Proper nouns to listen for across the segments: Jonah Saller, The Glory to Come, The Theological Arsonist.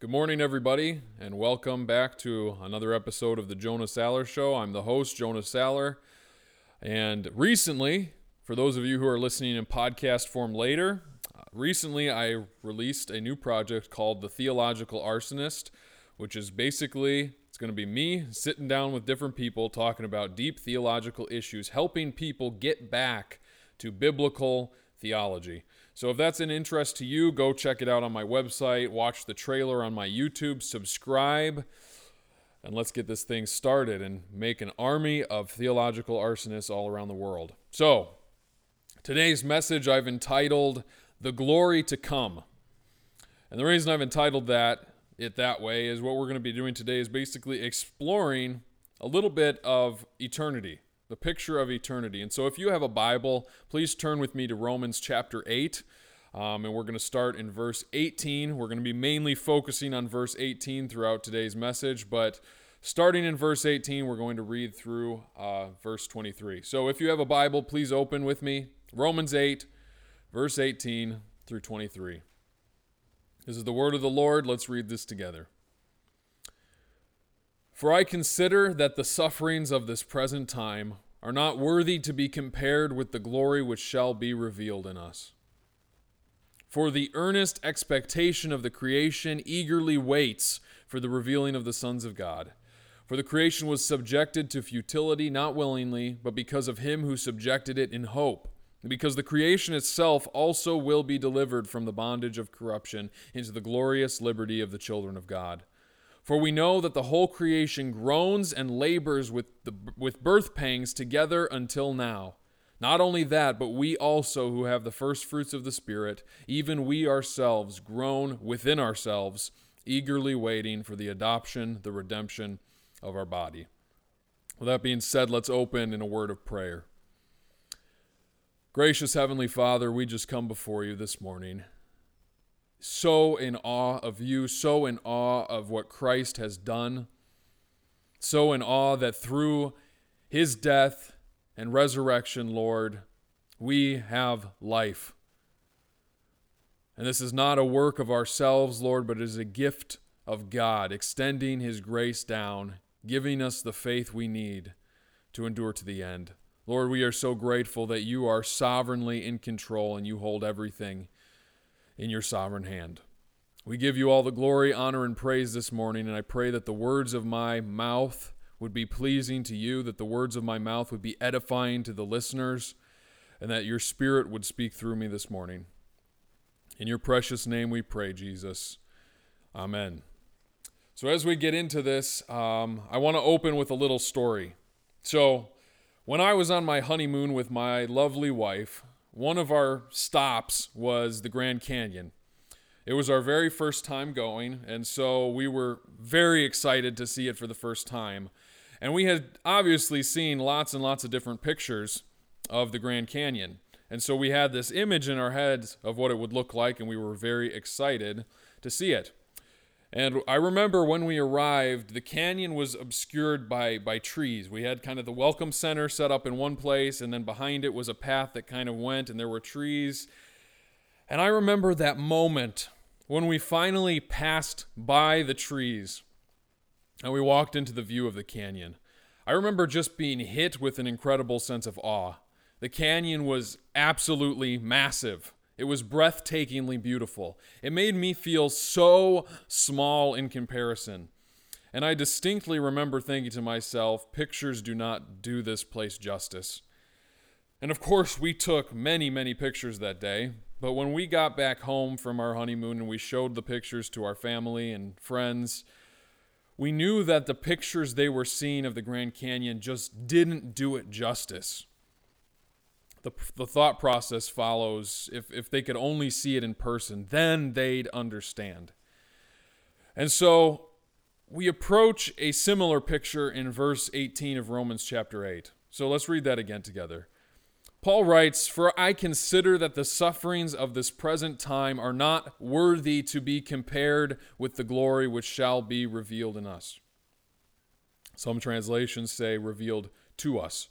Good morning, everybody, and welcome back to another episode of the Jonah Saller Show. I'm the host, Jonah Saller, and recently, for those of you who are listening in podcast form later, recently I released a new project called The Theological Arsonist, which is basically, it's going to be me sitting down with different people talking about deep theological issues, helping people get back to biblical theology. So if that's an interest to you, go check it out on my website, watch the trailer on my YouTube, subscribe, and let's get this thing started and make an army of theological arsonists all around the world. So today's message I've entitled, The Glory to Come. And the reason I've entitled that way is what we're going to be doing today is basically exploring a little bit of eternity. The picture of eternity. And so if you have a Bible, please turn with me to Romans chapter 8. And we're going to start in verse 18. We're going to be mainly focusing on verse 18 throughout today's message. But starting in verse 18, we're going to read through verse 23. So if you have a Bible, please open with me. Romans 8, verse 18 through 23. This is the word of the Lord. Let's read this together. For I consider that the sufferings of this present time are not worthy to be compared with the glory which shall be revealed in us. For the earnest expectation of the creation eagerly waits for the revealing of the sons of God. For the creation was subjected to futility, not willingly, but because of him who subjected it in hope. And because the creation itself also will be delivered from the bondage of corruption into the glorious liberty of the children of God. For we know that the whole creation groans and labors with birth pangs together until now. Not only that, but we also who have the first fruits of the Spirit, even we ourselves groan within ourselves, eagerly waiting for the adoption, the redemption of our body. With that being said, let's open in a word of prayer. Gracious Heavenly Father, we just come before you this morning. So in awe of you, so in awe of what Christ has done, so in awe that through his death and resurrection, Lord, we have life. And this is not a work of ourselves, Lord, but it is a gift of God, extending his grace down, giving us the faith we need to endure to the end. Lord, we are so grateful that you are sovereignly in control and you hold everything in your sovereign hand. We give you all the glory, honor, and praise this morning, and I pray that the words of my mouth would be pleasing to you, that the words of my mouth would be edifying to the listeners, and that your Spirit would speak through me this morning. In your precious name we pray, Jesus. Amen. So as we get into this, I want to open with a little story. So when I was on my honeymoon with my lovely wife, one of our stops was the Grand Canyon. It was our very first time going, and so we were very excited to see it for the first time. And we had obviously seen lots and lots of different pictures of the Grand Canyon. And so we had this image in our heads of what it would look like, and we were very excited to see it. And I remember when we arrived, the canyon was obscured by trees. We had kind of the welcome center set up in one place, and then behind it was a path that kind of went, and there were trees. And I remember that moment when we finally passed by the trees, and we walked into the view of the canyon. I remember just being hit with an incredible sense of awe. The canyon was absolutely massive. It was breathtakingly beautiful. It made me feel so small in comparison. And I distinctly remember thinking to myself, pictures do not do this place justice. And of course, we took many, many pictures that day. But when we got back home from our honeymoon and we showed the pictures to our family and friends, we knew that the pictures they were seeing of the Grand Canyon just didn't do it justice. The thought process follows, if they could only see it in person, then they'd understand. And so we approach a similar picture in verse 18 of Romans chapter 8. So let's read that again together. Paul writes, "For I consider that the sufferings of this present time are not worthy to be compared with the glory which shall be revealed in us." Some translations say revealed to us.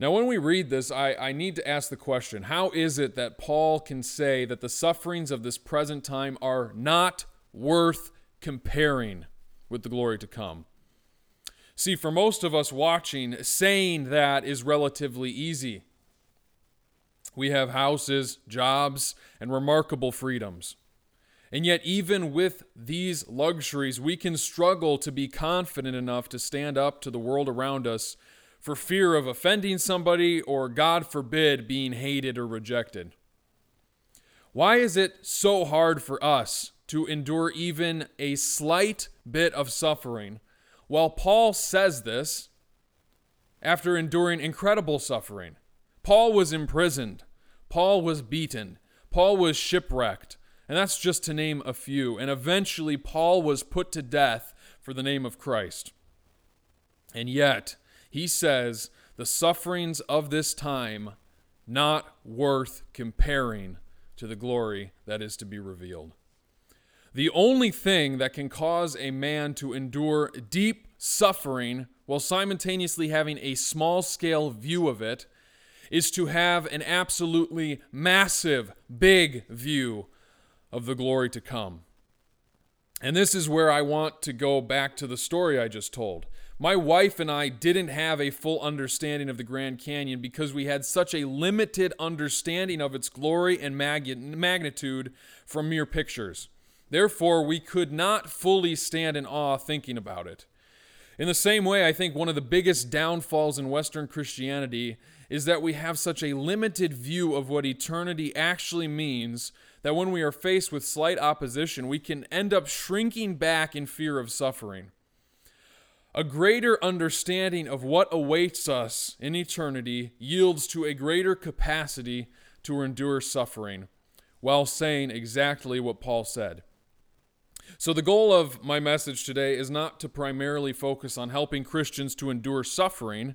Now, when we read this, I need to ask the question, how is it that Paul can say that the sufferings of this present time are not worth comparing with the glory to come. See, for most of us watching, saying that is relatively easy. We have houses, jobs, and remarkable freedoms. And yet, even with these luxuries, we can struggle to be confident enough to stand up to the world around us for fear of offending somebody or, God forbid, being hated or rejected. Why is it so hard for us to endure even a slight bit of suffering? Well, Paul says this after enduring incredible suffering. Paul was imprisoned. Paul was beaten. Paul was shipwrecked. And that's just to name a few. And eventually, Paul was put to death for the name of Christ. And yet, he says, the sufferings of this time, not worth comparing to the glory that is to be revealed. The only thing that can cause a man to endure deep suffering while simultaneously having a small-scale view of it is to have an absolutely massive, big view of the glory to come. And this is where I want to go back to the story I just told. My wife and I didn't have a full understanding of the Grand Canyon because we had such a limited understanding of its glory and magnitude from mere pictures. Therefore, we could not fully stand in awe thinking about it. In the same way, I think one of the biggest downfalls in Western Christianity is that we have such a limited view of what eternity actually means that when we are faced with slight opposition, we can end up shrinking back in fear of suffering. A greater understanding of what awaits us in eternity yields to a greater capacity to endure suffering, while saying exactly what Paul said. So the goal of my message today is not to primarily focus on helping Christians to endure suffering,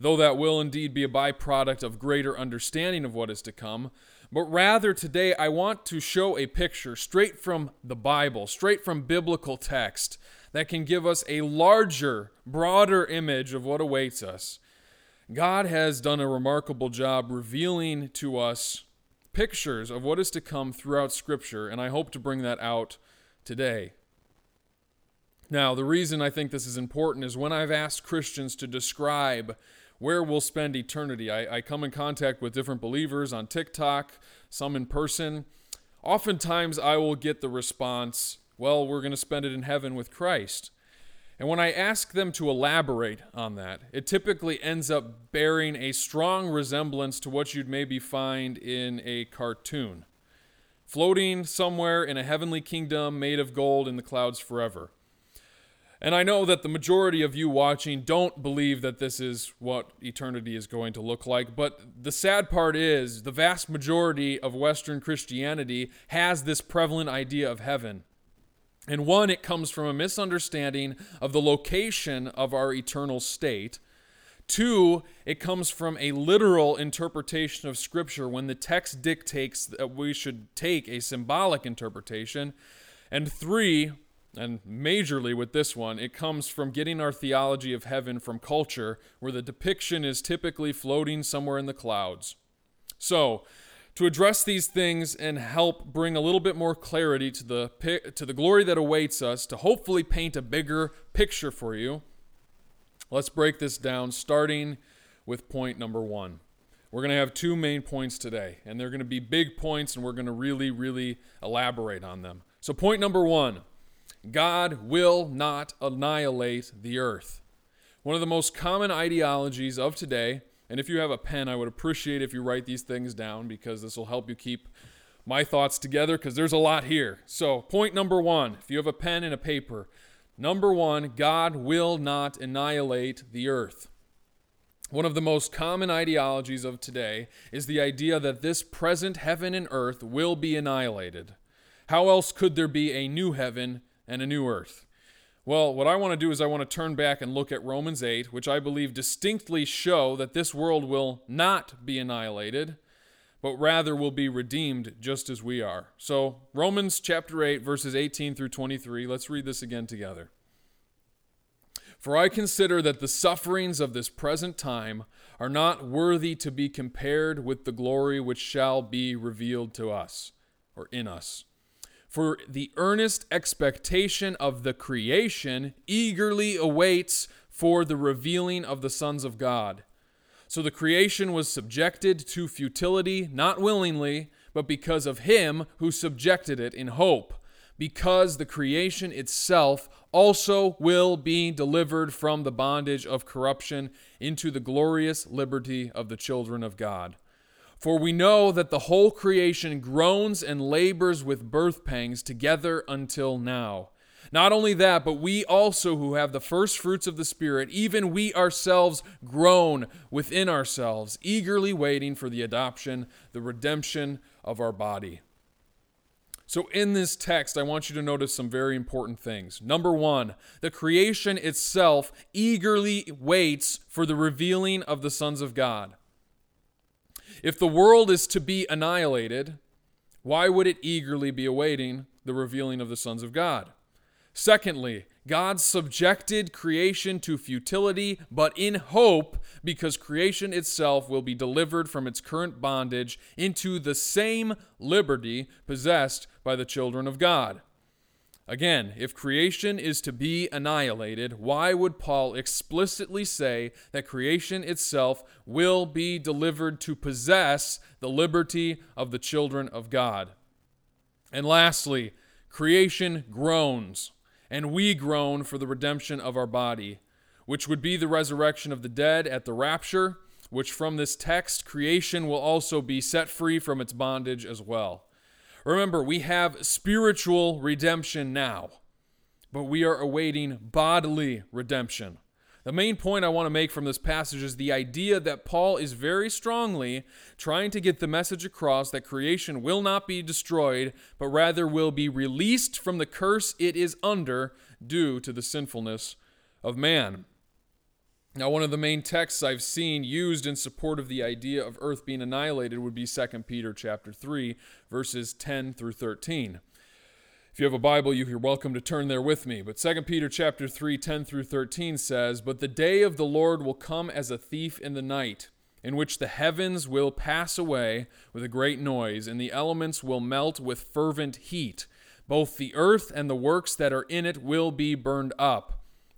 though that will indeed be a byproduct of greater understanding of what is to come, but rather today I want to show a picture straight from the Bible, straight from biblical text, that can give us a larger, broader image of what awaits us. God has done a remarkable job revealing to us pictures of what is to come throughout Scripture, and I hope to bring that out today. Now, the reason I think this is important is when I've asked Christians to describe where we'll spend eternity, I come in contact with different believers on TikTok, some in person. Oftentimes, I will get the response, well, we're going to spend it in heaven with Christ. And when I ask them to elaborate on that, it typically ends up bearing a strong resemblance to what you'd maybe find in a cartoon. Floating somewhere in a heavenly kingdom made of gold in the clouds forever. And I know that the majority of you watching don't believe that this is what eternity is going to look like, but the sad part is the vast majority of Western Christianity has this prevalent idea of heaven. And one, it comes from a misunderstanding of the location of our eternal state. Two, it comes from a literal interpretation of Scripture when the text dictates that we should take a symbolic interpretation. And three, and majorly with this one, it comes from getting our theology of heaven from culture, where the depiction is typically floating somewhere in the clouds. So, to address these things and help bring a little bit more clarity to the glory that awaits us, to hopefully paint a bigger picture for you, let's break this down, starting with point number one. We're going to have two main points today, and they're going to be big points, and we're going to really, really elaborate on them. So point number one, God will not annihilate the earth. One of the most common ideologies of today, and if you have a pen, I would appreciate if you write these things down because this will help you keep my thoughts together because there's a lot here. So point number one, if you have a pen and a paper, number one, God will not annihilate the earth. One of the most common ideologies of today is the idea that this present heaven and earth will be annihilated. How else could there be a new heaven and a new earth? Well, what I want to do is I want to turn back and look at Romans 8, which I believe distinctly show that this world will not be annihilated, but rather will be redeemed just as we are. So Romans chapter 8, verses 18 through 23, let's read this again together. For I consider that the sufferings of this present time are not worthy to be compared with the glory which shall be revealed to us, or in us. For the earnest expectation of the creation eagerly awaits for the revealing of the sons of God. So the creation was subjected to futility, not willingly, but because of him who subjected it in hope, because the creation itself also will be delivered from the bondage of corruption into the glorious liberty of the children of God. For we know that the whole creation groans and labors with birth pangs together until now. Not only that, but we also who have the first fruits of the Spirit, even we ourselves groan within ourselves, eagerly waiting for the adoption, the redemption of our body. So in this text, I want you to notice some very important things. Number one, the creation itself eagerly waits for the revealing of the sons of God. If the world is to be annihilated, why would it eagerly be awaiting the revealing of the sons of God? Secondly, God subjected creation to futility, but in hope, because creation itself will be delivered from its current bondage into the same liberty possessed by the children of God. Again, if creation is to be annihilated, why would Paul explicitly say that creation itself will be delivered to possess the liberty of the children of God? And lastly, creation groans, and we groan for the redemption of our body, which would be the resurrection of the dead at the rapture, which from this text, creation will also be set free from its bondage as well. Remember, we have spiritual redemption now, but we are awaiting bodily redemption. The main point I want to make from this passage is the idea that Paul is very strongly trying to get the message across that creation will not be destroyed, but rather will be released from the curse it is under due to the sinfulness of man. Now, one of the main texts I've seen used in support of the idea of earth being annihilated would be 2 Peter chapter 3, verses 10 through 13. If you have a Bible, you're welcome to turn there with me. But 2 Peter chapter 3, 10 through 13 says, "But the day of the Lord will come as a thief in the night, in which the heavens will pass away with a great noise, and the elements will melt with fervent heat. Both the earth and the works that are in it will be burned up.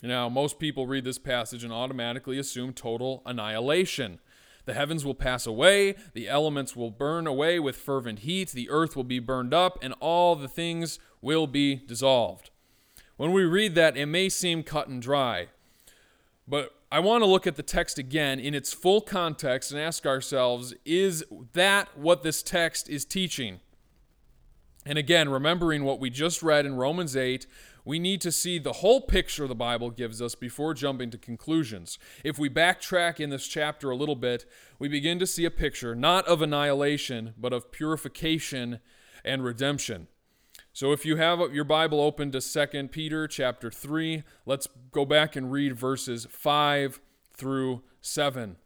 Now, most people read this passage and automatically assume total annihilation. The heavens will pass away, the elements will burn away with fervent heat, the earth will be burned up, and all the things will be dissolved. When we read that, it may seem cut and dry. But I want to look at the text again in its full context and ask ourselves, is that what this text is teaching? And again, remembering what we just read in Romans 8, we need to see the whole picture the Bible gives us before jumping to conclusions. If we backtrack in this chapter a little bit, we begin to see a picture not of annihilation, but of purification and redemption. So if you have your Bible open to 2 Peter chapter 3, let's go back and read verses 5 through 7.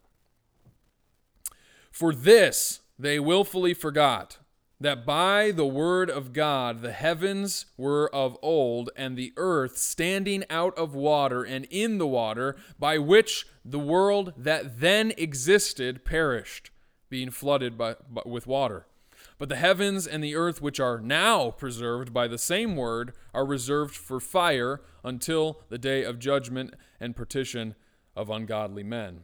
"For this they willfully forgot, that by the word of God the heavens were of old, and the earth standing out of water and in the water, by which the world that then existed perished, being flooded with water. But the heavens and the earth, which are now preserved by the same word, are reserved for fire until the day of judgment and partition of ungodly men."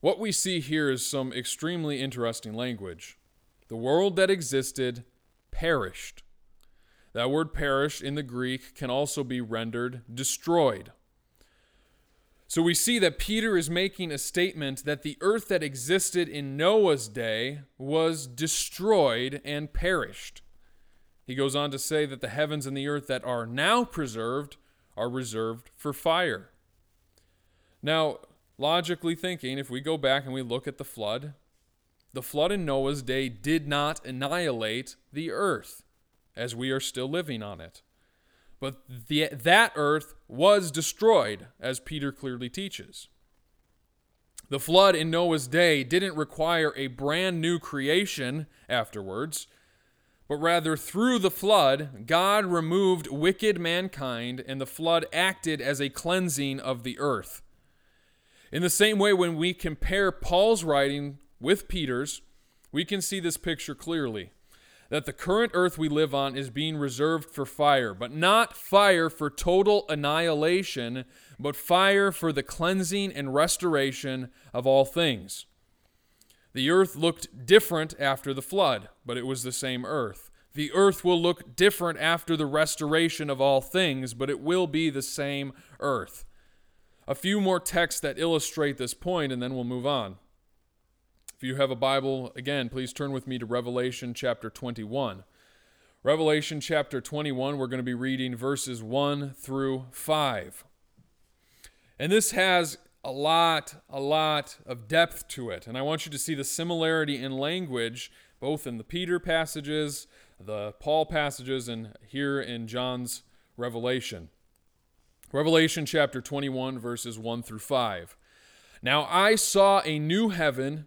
What we see here is some extremely interesting language. The world that existed perished. That word perished in the Greek can also be rendered destroyed. So we see that Peter is making a statement that the earth that existed in Noah's day was destroyed and perished. He goes on to say that the heavens and the earth that are now preserved are reserved for fire. Now, logically thinking, if we go back and we look at the flood, the flood in Noah's day did not annihilate the earth, as we are still living on it. But that earth was destroyed, as Peter clearly teaches. The flood in Noah's day didn't require a brand new creation afterwards, but rather through the flood, God removed wicked mankind, and the flood acted as a cleansing of the earth. In the same way, when we compare Paul's writing with Peter's, we can see this picture clearly, that the current earth we live on is being reserved for fire, but not fire for total annihilation, but fire for the cleansing and restoration of all things. The earth looked different after the flood, but it was the same earth. The earth will look different after the restoration of all things, but it will be the same earth. A few more texts that illustrate this point, and then we'll move on. If you have a Bible, again, please turn with me to Revelation chapter 21. Revelation chapter 21, we're going to be reading verses 1 through 5. And this has a lot of depth to it. And I want you to see the similarity in language, both in the Peter passages, the Paul passages, and here in John's Revelation. Revelation chapter 21, verses 1 through 5. Now I saw a new heaven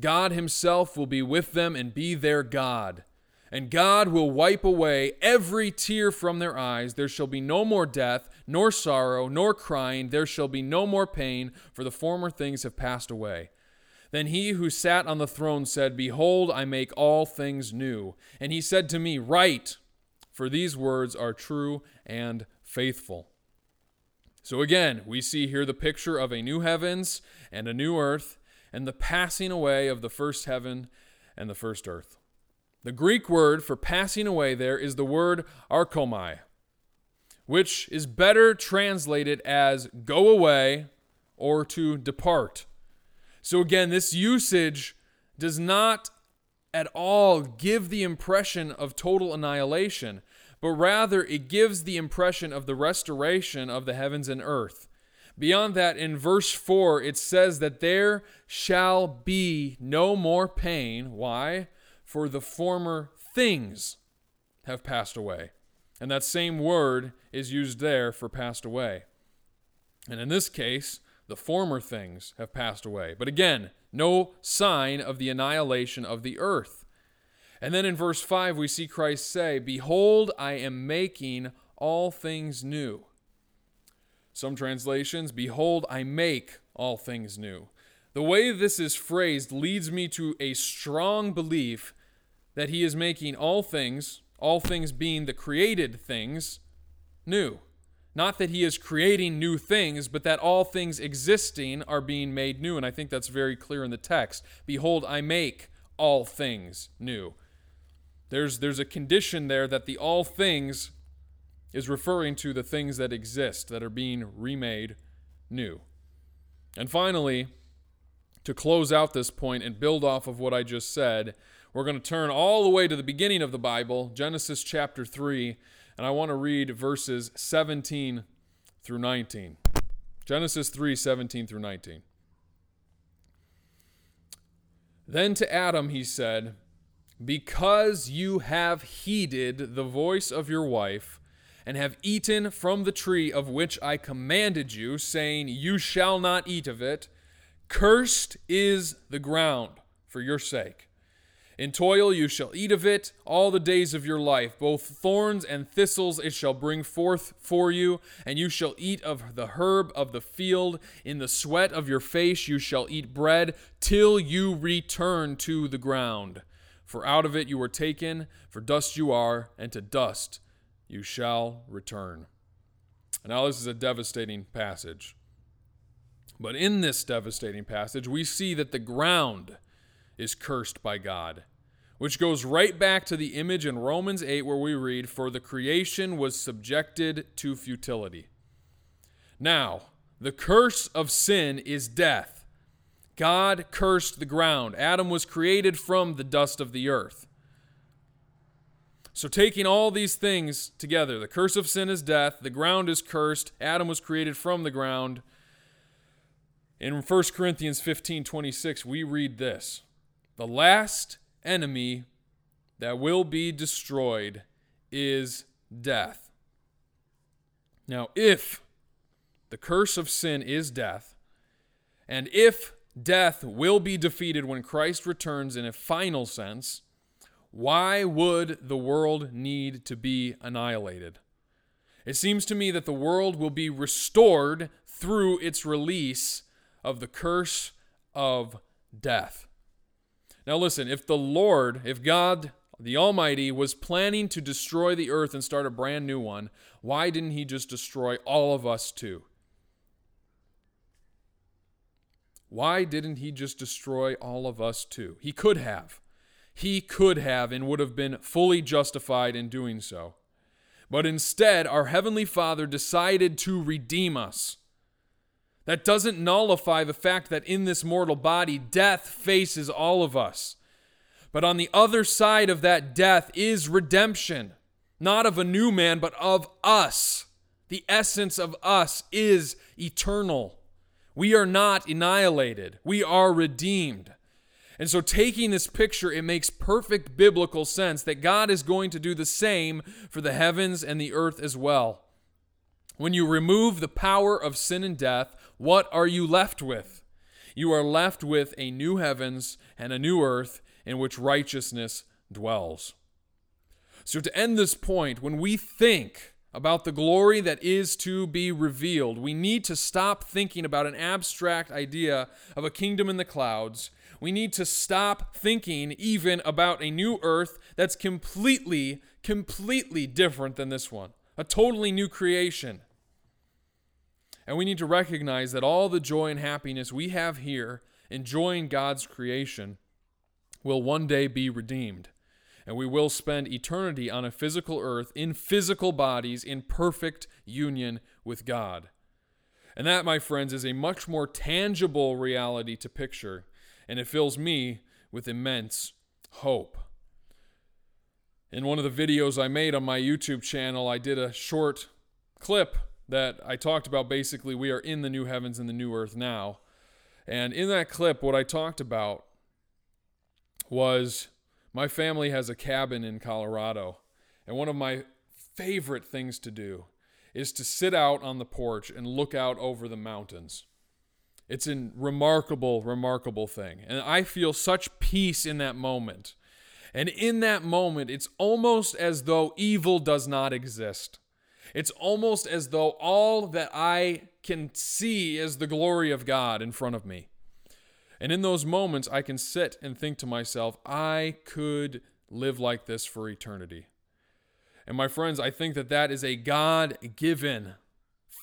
God himself will be with them and be their God. And God will wipe away every tear from their eyes. There shall be no more death, nor sorrow, nor crying. There shall be no more pain, for the former things have passed away. Then he who sat on the throne said, Behold, I make all things new. And he said to me, Write, for these words are true and faithful. So again, we see here the picture of a new heavens and a new earth, and the passing away of the first heaven and the first earth. The Greek word for passing away there is the word archomai, which is better translated as go away or to depart. So again, this usage does not at all give the impression of total annihilation, but rather it gives the impression of the restoration of the heavens and earth. Beyond that, in verse 4, it says that there shall be no more pain. Why? For the former things have passed away. And that same word is used there for passed away. And in this case, the former things have passed away. But again, no sign of the annihilation of the earth. And then in verse 5, we see Christ say, Behold, I am making all things new. Some translations, Behold, I make all things new. The way this is phrased leads me to a strong belief that he is making all things being the created things, new. Not that he is creating new things, but that all things existing are being made new. And I think that's very clear in the text. Behold, I make all things new. There's a condition there that the all things is referring to the things that exist, that are being remade new. And finally, to close out this point and build off of what I just said, we're going to turn all the way to the beginning of the Bible, Genesis chapter 3, and I want to read verses 17 through 19. Genesis 3, 17 through 19. Then to Adam he said, Because you have heeded the voice of your wife, and have eaten from the tree of which I commanded you, saying, You shall not eat of it, cursed is the ground for your sake. In toil you shall eat of it all the days of your life. Both thorns and thistles it shall bring forth for you, and you shall eat of the herb of the field. In the sweat of your face you shall eat bread till you return to the ground. For out of it you were taken, for dust you are, and to dust you shall return. Now this is a devastating passage. But in this devastating passage, we see that the ground is cursed by God, which goes right back to the image in Romans 8 where we read, For the creation was subjected to futility. Now, The curse of sin is death. God cursed the ground. Adam was created from the dust of the earth. So taking all these things together, the curse of sin is death, the ground is cursed, Adam was created from the ground. In 1 Corinthians 15:26, we read this: the last enemy that will be destroyed is death. Now, if the curse of sin is death, and if death will be defeated when Christ returns in a final sense, why would the world need to be annihilated? It seems to me that the world will be restored through its release of the curse of death. Now listen, if God the Almighty was planning to destroy the earth and start a brand new one, why didn't he just destroy all of us too? Why didn't he just destroy all of us too? He could have. He could have and would have been fully justified in doing so. But instead, our Heavenly Father decided to redeem us. That doesn't nullify the fact that in this mortal body, death faces all of us. But on the other side of that death is redemption. Not of a new man, but of us. The essence of us is eternal. We are not annihilated. We are redeemed. And so taking this picture, it makes perfect biblical sense that God is going to do the same for the heavens and the earth as well. When you remove the power of sin and death, what are you left with? You are left with a new heavens and a new earth in which righteousness dwells. So to end this point, when we think about the glory that is to be revealed, we need to stop thinking about an abstract idea of a kingdom in the clouds. We need to stop thinking even about a new earth that's completely, completely different than this one. A totally new creation. And we need to recognize that all the joy and happiness we have here, enjoying God's creation, will one day be redeemed. And we will spend eternity on a physical earth, in physical bodies, in perfect union with God. And that, my friends, is a much more tangible reality to picture, and it fills me with immense hope. In one of the videos I made on my YouTube channel, I did a short clip that I talked about basically we are in the new heavens and the new earth now. And in that clip, what I talked about was, my family has a cabin in Colorado, and one of my favorite things to do is to sit out on the porch and look out over the mountains. It's a remarkable, remarkable thing, and I feel such peace in that moment. And in that moment, it's almost as though evil does not exist. It's almost as though all that I can see is the glory of God in front of me. And in those moments, I can sit and think to myself, I could live like this for eternity. And my friends, I think that that is a God-given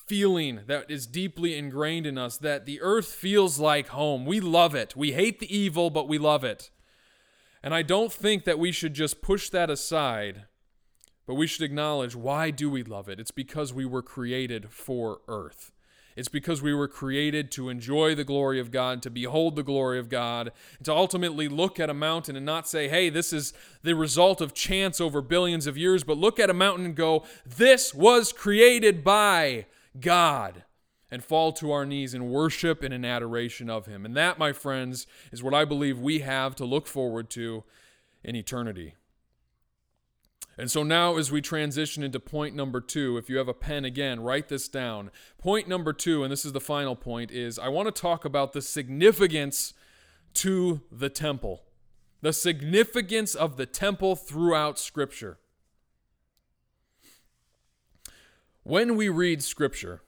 feeling that is deeply ingrained in us, that the earth feels like home. We love it. We hate the evil, but we love it. And I don't think that we should just push that aside, but we should acknowledge, why do we love it? It's because we were created for earth. It's because we were created to enjoy the glory of God, to behold the glory of God, and to ultimately look at a mountain and not say, hey, this is the result of chance over billions of years, but look at a mountain and go, this was created by God, and fall to our knees in worship and in adoration of Him. And that, my friends, is what I believe we have to look forward to in eternity. And so now as we transition into point number 2, if you have a pen again, write this down. Point number 2, and this is the final point, is I want to talk about the significance to the temple. The significance of the temple throughout Scripture. When we read Scripture,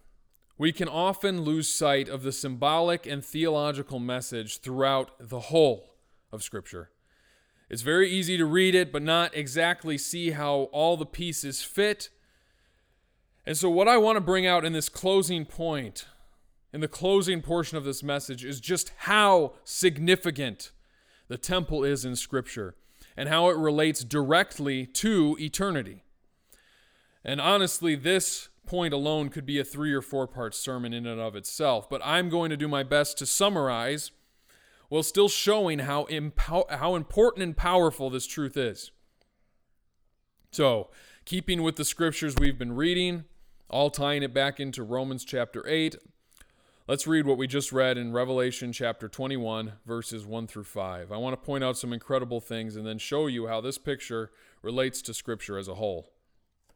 we can often lose sight of the symbolic and theological message throughout the whole of Scripture. It's very easy to read it, but not exactly see how all the pieces fit. And so what I want to bring out in this closing point, in the closing portion of this message, is just how significant the temple is in Scripture and how it relates directly to eternity. And honestly, this point alone could be a 3 or 4-part sermon in and of itself, but I'm going to do my best to summarize while still showing how important and powerful this truth is. So, keeping with the scriptures we've been reading, all tying it back into Romans chapter 8, let's read what we just read in Revelation chapter 21, verses 1 through 5. I want to point out some incredible things and then show you how this picture relates to scripture as a whole.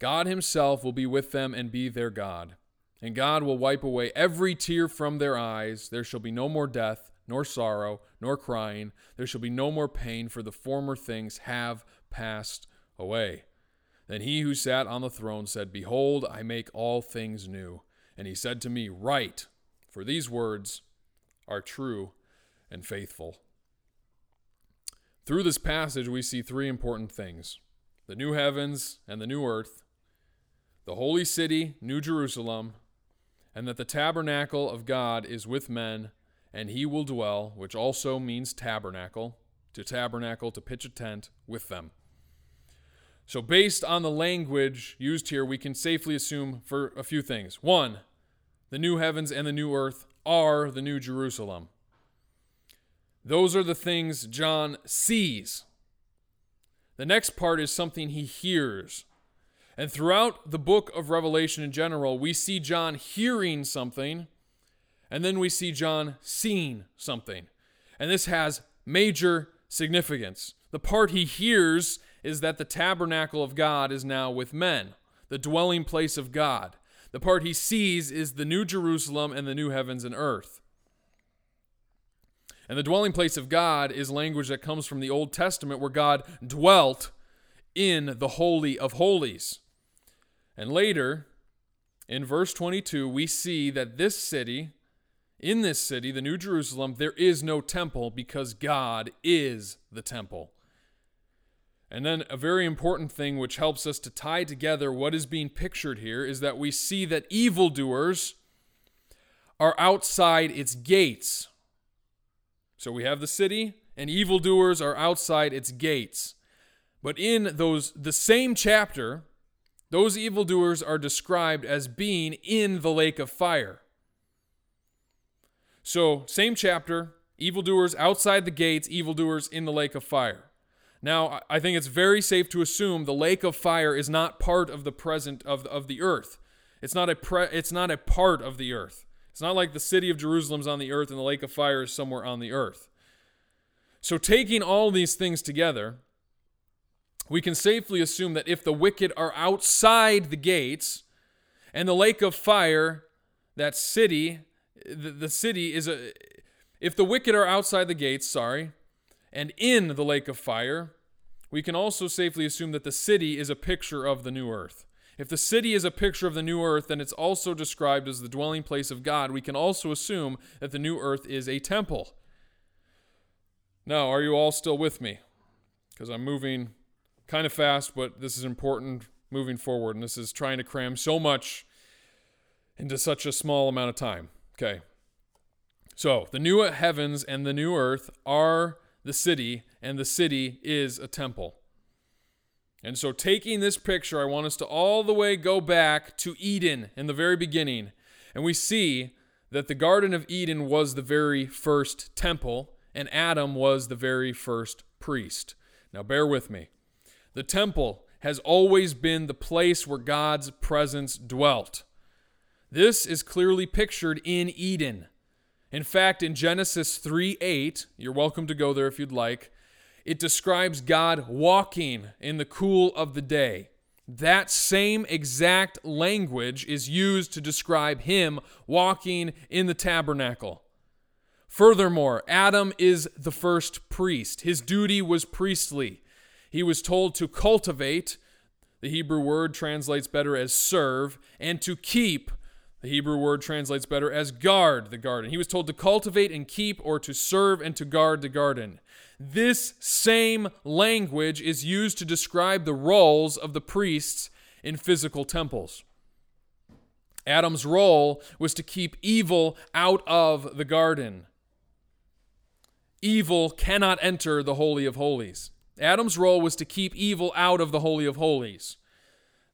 God himself will be with them and be their God. And God will wipe away every tear from their eyes. There shall be no more death, nor sorrow, nor crying. There shall be no more pain, for the former things have passed away. Then he who sat on the throne said, Behold, I make all things new. And he said to me, Write, for these words are true and faithful. Through this passage, we see 3 important things: the new heavens and the new earth, the holy city, New Jerusalem, and that the tabernacle of God is with men, and he will dwell, which also means tabernacle, to pitch a tent with them. So based on the language used here, we can safely assume for a few things. 1, the new heavens and the new earth are the New Jerusalem. Those are the things John sees. The next part is something he hears. And throughout the book of Revelation in general, we see John hearing something, and then we see John seeing something. And this has major significance. The part he hears is that the tabernacle of God is now with men, the dwelling place of God. The part he sees is the New Jerusalem and the new heavens and earth. And the dwelling place of God is language that comes from the Old Testament, where God dwelt in the Holy of Holies. And later, in verse 22, we see that in this city, the New Jerusalem, there is no temple because God is the temple. And then a very important thing which helps us to tie together what is being pictured here is that we see that evildoers are outside its gates. So we have the city, and evildoers are outside its gates. But in the same chapter, those evildoers are described as being in the lake of fire. So, same chapter, evildoers outside the gates, evildoers in the lake of fire. Now, I think it's very safe to assume the lake of fire is not part of the present of the earth. It's not a part of the earth. It's not like the city of Jerusalem's on the earth and the lake of fire is somewhere on the earth. So taking all these things together, we can safely assume that if the wicked are outside the gates and the lake of fire, if the wicked are outside the gates, and in the lake of fire, we can also safely assume that the city is a picture of the new earth. If the city is a picture of the new earth, then it's also described as the dwelling place of God. We can also assume that the new earth is a temple. Now, are you all still with me? Because I'm moving kind of fast, but this is important moving forward, and this is trying to cram so much into such a small amount of time. Okay. So, the new heavens and the new earth are the city, and the city is a temple. And so taking this picture, I want us to all the way go back to Eden in the very beginning. And we see that the Garden of Eden was the very first temple, and Adam was the very first priest. Now bear with me. The temple has always been the place where God's presence dwelt. This is clearly pictured in Eden. In fact, in Genesis 3:8, you're welcome to go there if you'd like, it describes God walking in the cool of the day. That same exact language is used to describe him walking in the tabernacle. Furthermore, Adam is the first priest. His duty was priestly. He was told to cultivate The Hebrew word translates better as serve, and to keep, the Hebrew word translates better as guard the garden. He was told to cultivate and keep, or to serve and to guard the garden. This same language is used to describe the roles of the priests in physical temples. Adam's role was to keep evil out of the garden. Evil cannot enter the Holy of Holies. Adam's role was to keep evil out of the Holy of Holies.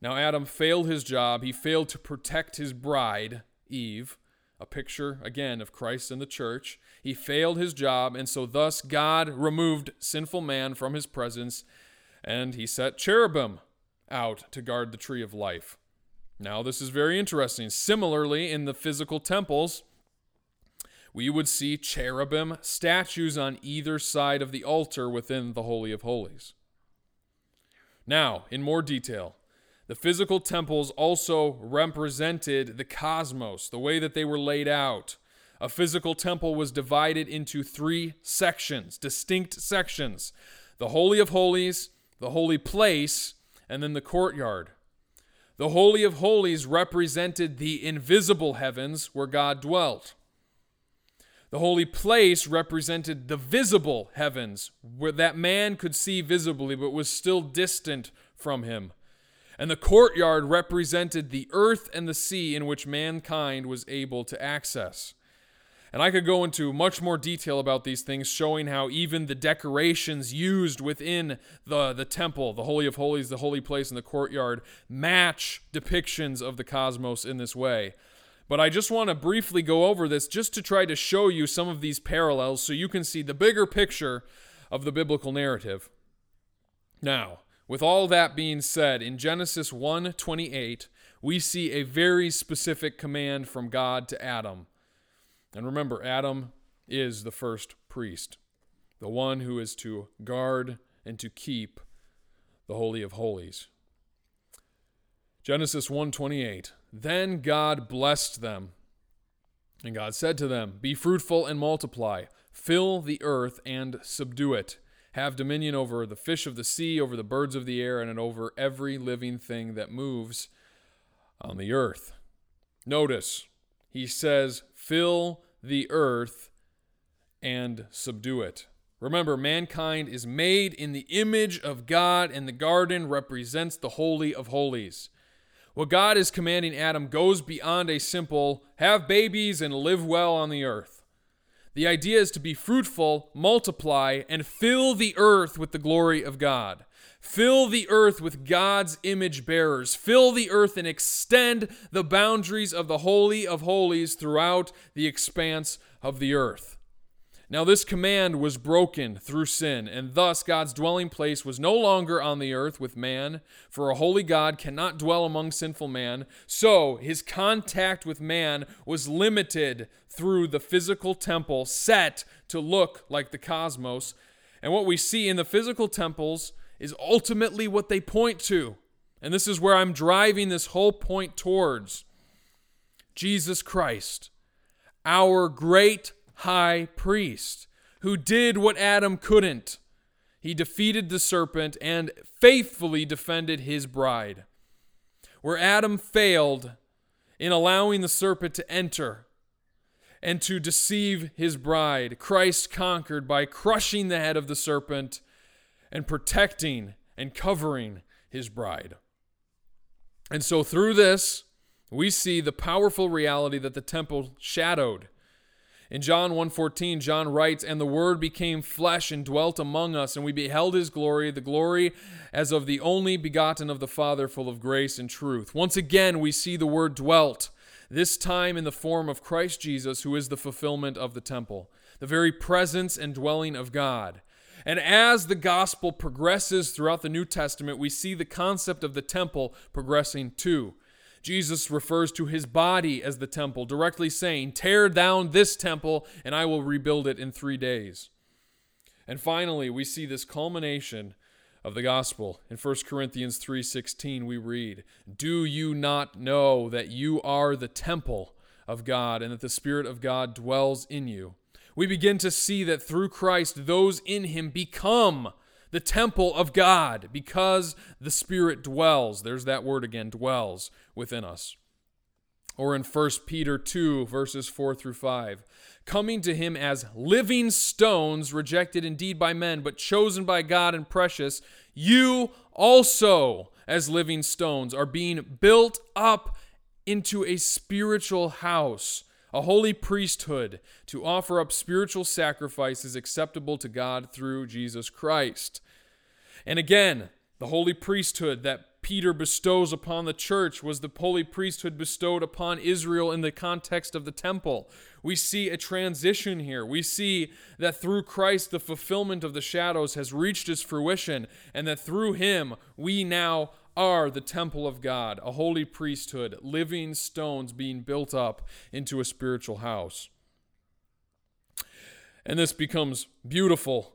Now, Adam failed his job. He failed to protect his bride, Eve, a picture, again, of Christ and the church. He failed his job, and so thus God removed sinful man from his presence, and he set cherubim out to guard the tree of life. Now, this is very interesting. Similarly, in the physical temples, we would see cherubim statues on either side of the altar within the Holy of Holies. Now, in more detail, the physical temples also represented the cosmos, the way that they were laid out. A physical temple was divided into three sections, distinct sections: the Holy of Holies, the Holy Place, and then the courtyard. The Holy of Holies represented the invisible heavens where God dwelt. The Holy Place represented the visible heavens, where that man could see visibly but was still distant from him. And the courtyard represented the earth and the sea in which mankind was able to access. And I could go into much more detail about these things, showing how even the decorations used within the temple, the Holy of Holies, the Holy Place, and the courtyard match depictions of the cosmos in this way. But I just want to briefly go over this just to try to show you some of these parallels so you can see the bigger picture of the biblical narrative. Now, with all that being said, in Genesis 1:28, we see a very specific command from God to Adam. And remember, Adam is the first priest, the one who is to guard and to keep the Holy of Holies. Genesis 1:28, "Then God blessed them, and God said to them, 'Be fruitful and multiply, fill the earth and subdue it. Have dominion over the fish of the sea, over the birds of the air, and over every living thing that moves on the earth.'" Notice, he says, "Fill the earth and subdue it." Remember, mankind is made in the image of God, and the garden represents the Holy of Holies. What God is commanding Adam goes beyond a simple, "Have babies and live well on the earth." The idea is to be fruitful, multiply, and fill the earth with the glory of God. Fill the earth with God's image bearers. Fill the earth and extend the boundaries of the Holy of Holies throughout the expanse of the earth. Now, this command was broken through sin, and thus God's dwelling place was no longer on the earth with man, for a holy God cannot dwell among sinful man. So his contact with man was limited through the physical temple set to look like the cosmos. And what we see in the physical temples is ultimately what they point to. And this is where I'm driving this whole point towards. Jesus Christ, our great high priest, who did what Adam couldn't. He defeated the serpent and faithfully defended his bride. Where Adam failed in allowing the serpent to enter and to deceive his bride, Christ conquered by crushing the head of the serpent and protecting and covering his bride. And so through this, we see the powerful reality that the temple shadowed. In John 1:14, John writes, "And the Word became flesh and dwelt among us, and we beheld his glory, the glory as of the only begotten of the Father, full of grace and truth." Once again, we see the word dwelt, this time in the form of Christ Jesus, who is the fulfillment of the temple, the very presence and dwelling of God. And as the gospel progresses throughout the New Testament, we see the concept of the temple progressing too. Jesus refers to his body as the temple, directly saying, "Tear down this temple, and I will rebuild it in 3 days." And finally, we see this culmination of the gospel. In 1 Corinthians 3:16, we read, "Do you not know that you are the temple of God and that the Spirit of God dwells in you?" We begin to see that through Christ, those in him become the temple of God, because the Spirit dwells. There's that word again, dwells within us. Or in 1 Peter 2, verses 4 through 5. Coming to him as living stones, rejected indeed by men, but chosen by God and precious, you also, as living stones, are being built up into a spiritual house, a holy priesthood, to offer up spiritual sacrifices acceptable to God through Jesus Christ. And again, the holy priesthood that Peter bestows upon the church was the holy priesthood bestowed upon Israel in the context of the temple. We see a transition here. We see that through Christ, the fulfillment of the shadows has reached its fruition, and that through him, we now are the temple of God, a holy priesthood, living stones being built up into a spiritual house. And this becomes beautiful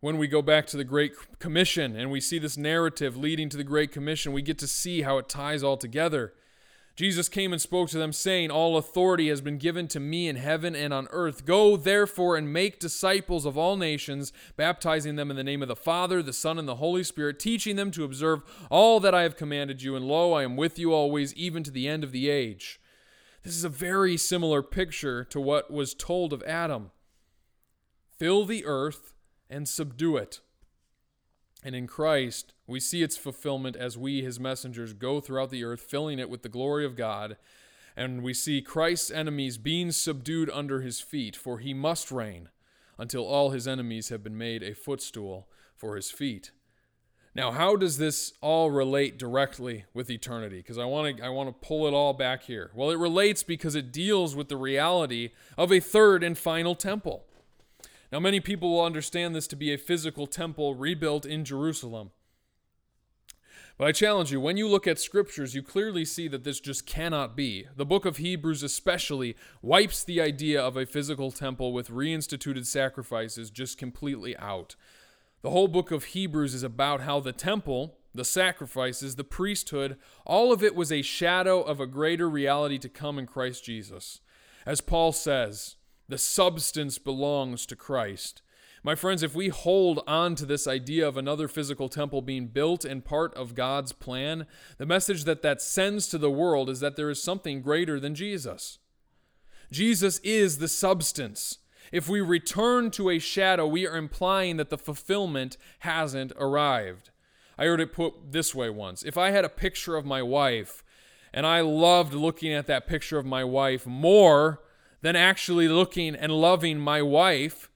when we go back to the Great Commission and we see this narrative leading to the Great Commission. We get to see how it ties all together. Jesus came and spoke to them, saying, all authority has been given to me in heaven and on earth. Go, therefore, and make disciples of all nations, baptizing them in the name of the Father, the Son, and the Holy Spirit, teaching them to observe all that I have commanded you. And lo, I am with you always, even to the end of the age. This is a very similar picture to what was told of Adam. Fill the earth and subdue it. And in Christ, we see its fulfillment as we, his messengers, go throughout the earth, filling it with the glory of God. And we see Christ's enemies being subdued under his feet, for he must reign until all his enemies have been made a footstool for his feet. Now, how does this all relate directly with eternity? Because I want to pull it all back here. Well, it relates because it deals with the reality of a third and final temple. Now, many people will understand this to be a physical temple rebuilt in Jerusalem. But I challenge you, when you look at scriptures, you clearly see that this just cannot be. The book of Hebrews especially wipes the idea of a physical temple with reinstituted sacrifices just completely out. The whole book of Hebrews is about how the temple, the sacrifices, the priesthood, all of it was a shadow of a greater reality to come in Christ Jesus. As Paul says, the substance belongs to Christ. My friends, if we hold on to this idea of another physical temple being built and part of God's plan, the message that sends to the world is that there is something greater than Jesus. Jesus is the substance. If we return to a shadow, we are implying that the fulfillment hasn't arrived. I heard it put this way once. If I had a picture of my wife, and I loved looking at that picture of my wife more than actually looking and loving my wife,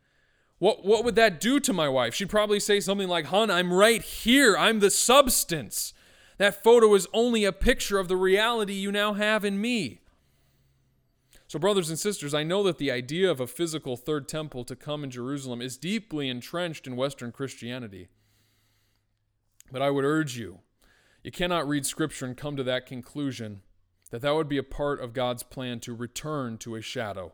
what would that do to my wife? She'd probably say something like, "Hun, I'm right here. I'm the substance. That photo is only a picture of the reality you now have in me." So, brothers and sisters, I know that the idea of a physical third temple to come in Jerusalem is deeply entrenched in Western Christianity. But I would urge you, you cannot read Scripture and come to that conclusion that would be a part of God's plan to return to a shadow.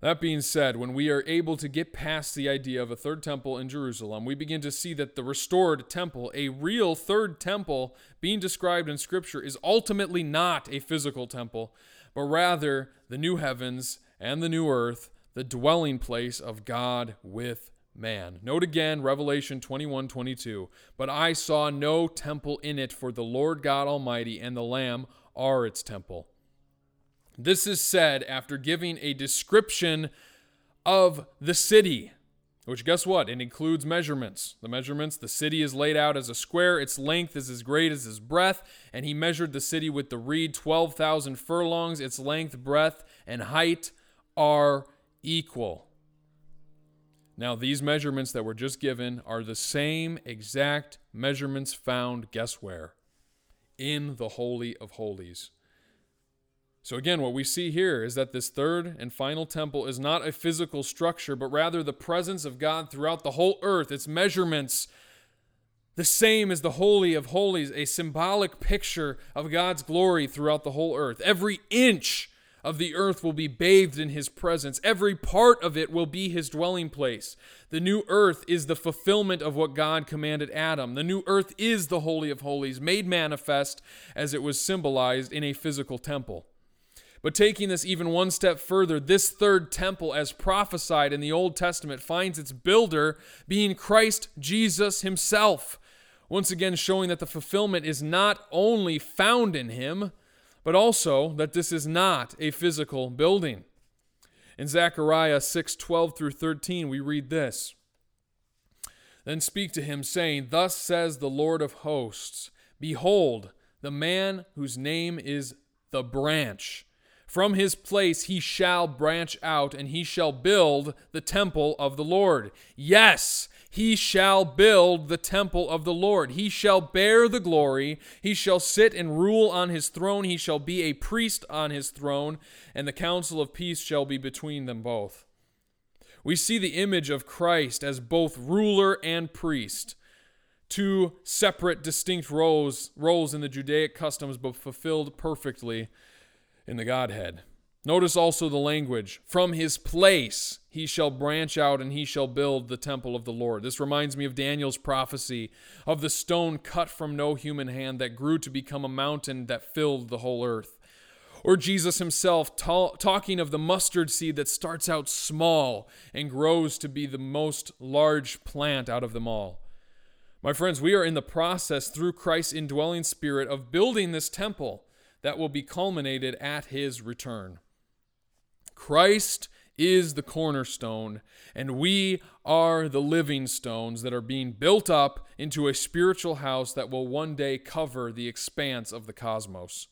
That being said, when we are able to get past the idea of a third temple in Jerusalem, we begin to see that the restored temple, a real third temple being described in Scripture, is ultimately not a physical temple, but rather the new heavens and the new earth, the dwelling place of God with man. Note again, Revelation 21:22. But I saw no temple in it, for the Lord God Almighty and the Lamb are its temple. This is said after giving a description of the city, which, guess what? It includes measurements. The measurements, the city is laid out as a square, its length is as great as its breadth, and he measured the city with the reed 12,000 furlongs, its length, breadth, and height are equal. Now, these measurements that were just given are the same exact measurements found, guess where? In the Holy of Holies. So again, what we see here is that this third and final temple is not a physical structure, but rather the presence of God throughout the whole earth, its measurements the same as the Holy of Holies, a symbolic picture of God's glory throughout the whole earth. Every inch of the earth will be bathed in his presence. Every part of it will be his dwelling place. The new earth is the fulfillment of what God commanded Adam. The new earth is the Holy of Holies, made manifest as it was symbolized in a physical temple. But taking this even one step further, this third temple, as prophesied in the Old Testament, finds its builder being Christ Jesus himself, once again showing that the fulfillment is not only found in him, but also that this is not a physical building. In Zechariah 6:12 through 13, we read this. Then speak to him, saying, Thus says the Lord of hosts, Behold, the man whose name is the branch. From his place he shall branch out, and he shall build the temple of the Lord. Yes, he shall build the temple of the Lord. He shall bear the glory. He shall sit and rule on his throne. He shall be a priest on his throne, and the council of peace shall be between them both. We see the image of Christ as both ruler and priest, two separate, distinct roles in the Judaic customs, but fulfilled perfectly in the Godhead. Notice also the language. From his place he shall branch out, and he shall build the temple of the Lord. This reminds me of Daniel's prophecy of the stone cut from no human hand that grew to become a mountain that filled the whole earth. Or Jesus himself talking of the mustard seed that starts out small and grows to be the most large plant out of them all. My friends, we are in the process through Christ's indwelling spirit of building this temple that will be culminated at his return. Christ is the cornerstone, and we are the living stones that are being built up into a spiritual house that will one day cover the expanse of the cosmos.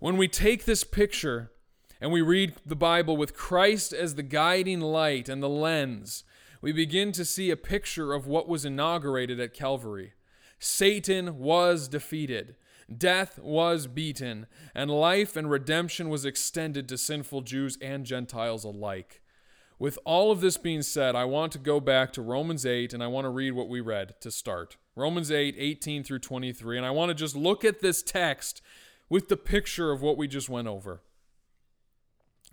When we take this picture and we read the Bible with Christ as the guiding light and the lens, we begin to see a picture of what was inaugurated at Calvary. Satan was defeated, death was beaten, and life and redemption was extended to sinful Jews and Gentiles alike. With all of this being said, I want to go back to Romans 8, and I want to read what we read to start. Romans 8, 18 through 23, and I want to just look at this text with the picture of what we just went over.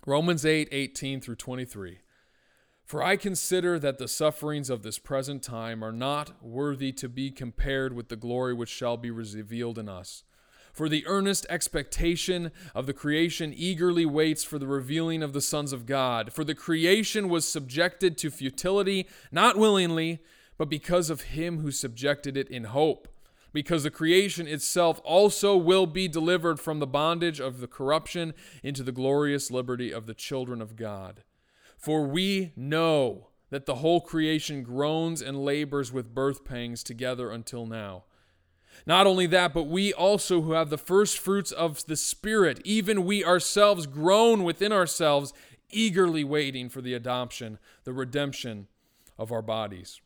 Romans 8, 18 through 23. For I consider that the sufferings of this present time are not worthy to be compared with the glory which shall be revealed in us. For the earnest expectation of the creation eagerly waits for the revealing of the sons of God. For the creation was subjected to futility, not willingly, but because of him who subjected it in hope. Because the creation itself also will be delivered from the bondage of the corruption into the glorious liberty of the children of God. For we know that the whole creation groans and labors with birth pangs together until now. Not only that, but we also who have the first fruits of the Spirit, even we ourselves groan within ourselves, eagerly waiting for the adoption, the redemption of our bodies.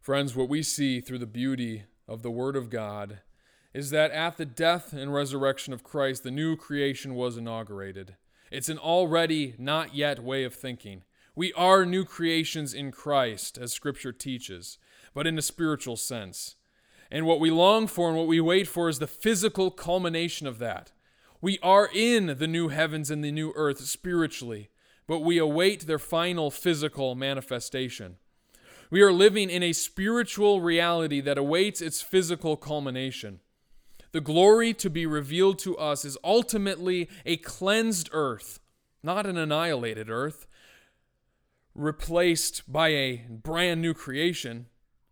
Friends, what we see through the beauty of the Word of God is that at the death and resurrection of Christ, the new creation was inaugurated. It's an already, not yet way of thinking. We are new creations in Christ, as Scripture teaches, but in a spiritual sense. And what we long for and what we wait for is the physical culmination of that. We are in the new heavens and the new earth spiritually, but we await their final physical manifestation. We are living in a spiritual reality that awaits its physical culmination. The glory to be revealed to us is ultimately a cleansed earth, not an annihilated earth, replaced by a brand new creation,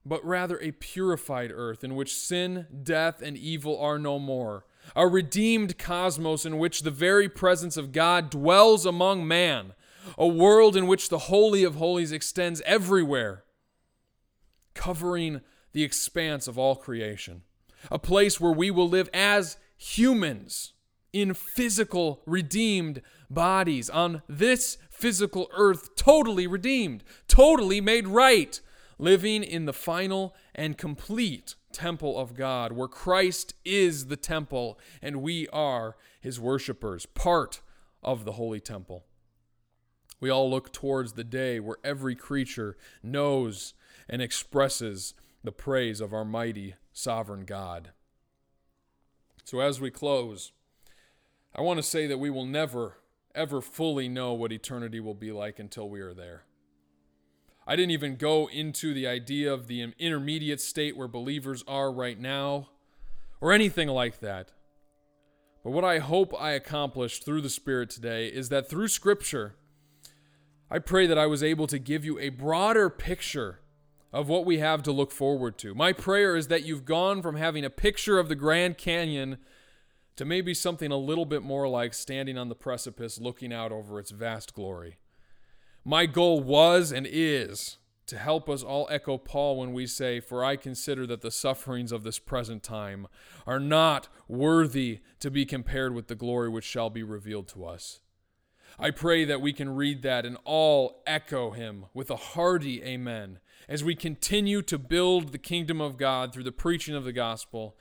but rather a purified earth in which sin, death, and evil are no more. A redeemed cosmos in which the very presence of God dwells among man. A world in which the Holy of Holies extends everywhere, covering the expanse of all creation, a place where we will live as humans in physical redeemed bodies on this physical earth, totally redeemed, totally made right, living in the final and complete temple of God, where Christ is the temple and we are his worshipers, part of the holy temple. We all look towards the day where every creature knows and expresses the praise of our mighty, sovereign God. So as we close, I want to say that we will never, ever fully know what eternity will be like until we are there. I didn't even go into the idea of the intermediate state where believers are right now, or anything like that. But what I hope I accomplished through the Spirit today is that through Scripture, I pray that I was able to give you a broader picture of what we have to look forward to. My prayer is that you've gone from having a picture of the Grand Canyon to maybe something a little bit more like standing on the precipice looking out over its vast glory. My goal was and is to help us all echo Paul when we say, "For I consider that the sufferings of this present time are not worthy to be compared with the glory which shall be revealed to us." I pray that we can read that and all echo him with a hearty amen as we continue to build the kingdom of God through the preaching of the gospel,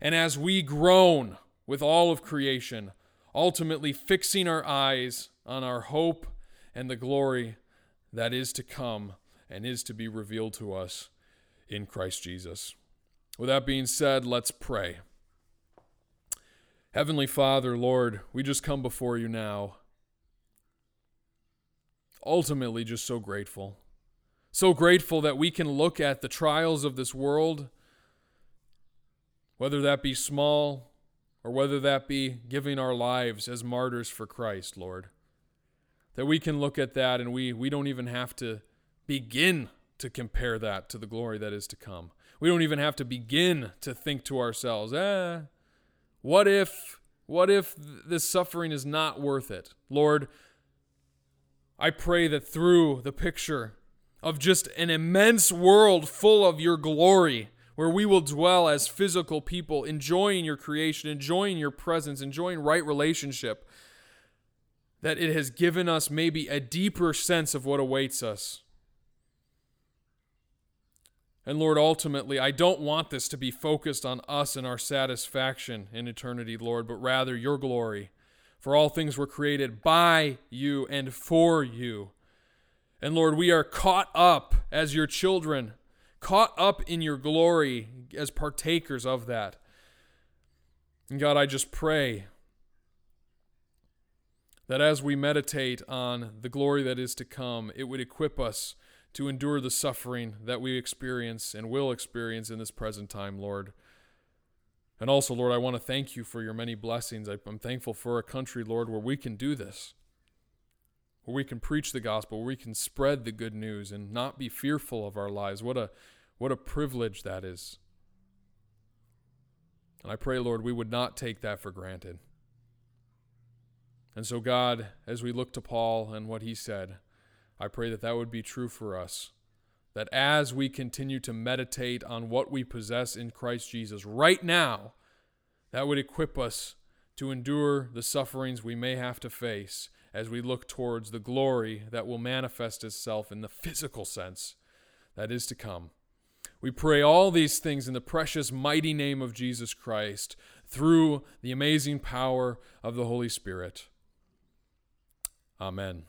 and as we groan with all of creation, ultimately fixing our eyes on our hope and the glory that is to come and is to be revealed to us in Christ Jesus. With that being said, let's pray. Heavenly Father, Lord, we just come before you now, ultimately just so grateful. So grateful that we can look at the trials of this world, whether that be small or whether that be giving our lives as martyrs for Christ, Lord. That we can look at that and we don't even have to begin to compare that to the glory that is to come. We don't even have to begin to think to ourselves, what if this suffering is not worth it? Lord, I pray that through the picture of just an immense world full of your glory, where we will dwell as physical people, enjoying your creation, enjoying your presence, enjoying right relationship, that it has given us maybe a deeper sense of what awaits us. And Lord, ultimately, I don't want this to be focused on us and our satisfaction in eternity, Lord, but rather your glory. For all things were created by you and for you. And Lord, we are caught up as your children, caught up in your glory as partakers of that. And God, I just pray that as we meditate on the glory that is to come, it would equip us to endure the suffering that we experience and will experience in this present time, Lord. And also, Lord, I want to thank you for your many blessings. I'm thankful for a country, Lord, where we can do this, where we can preach the gospel, where we can spread the good news and not be fearful of our lives. What a privilege that is. And I pray, Lord, we would not take that for granted. And so, God, as we look to Paul and what he said, I pray that that would be true for us. That as we continue to meditate on what we possess in Christ Jesus right now, that would equip us to endure the sufferings we may have to face as we look towards the glory that will manifest itself in the physical sense that is to come. We pray all these things in the precious, mighty name of Jesus Christ through the amazing power of the Holy Spirit. Amen.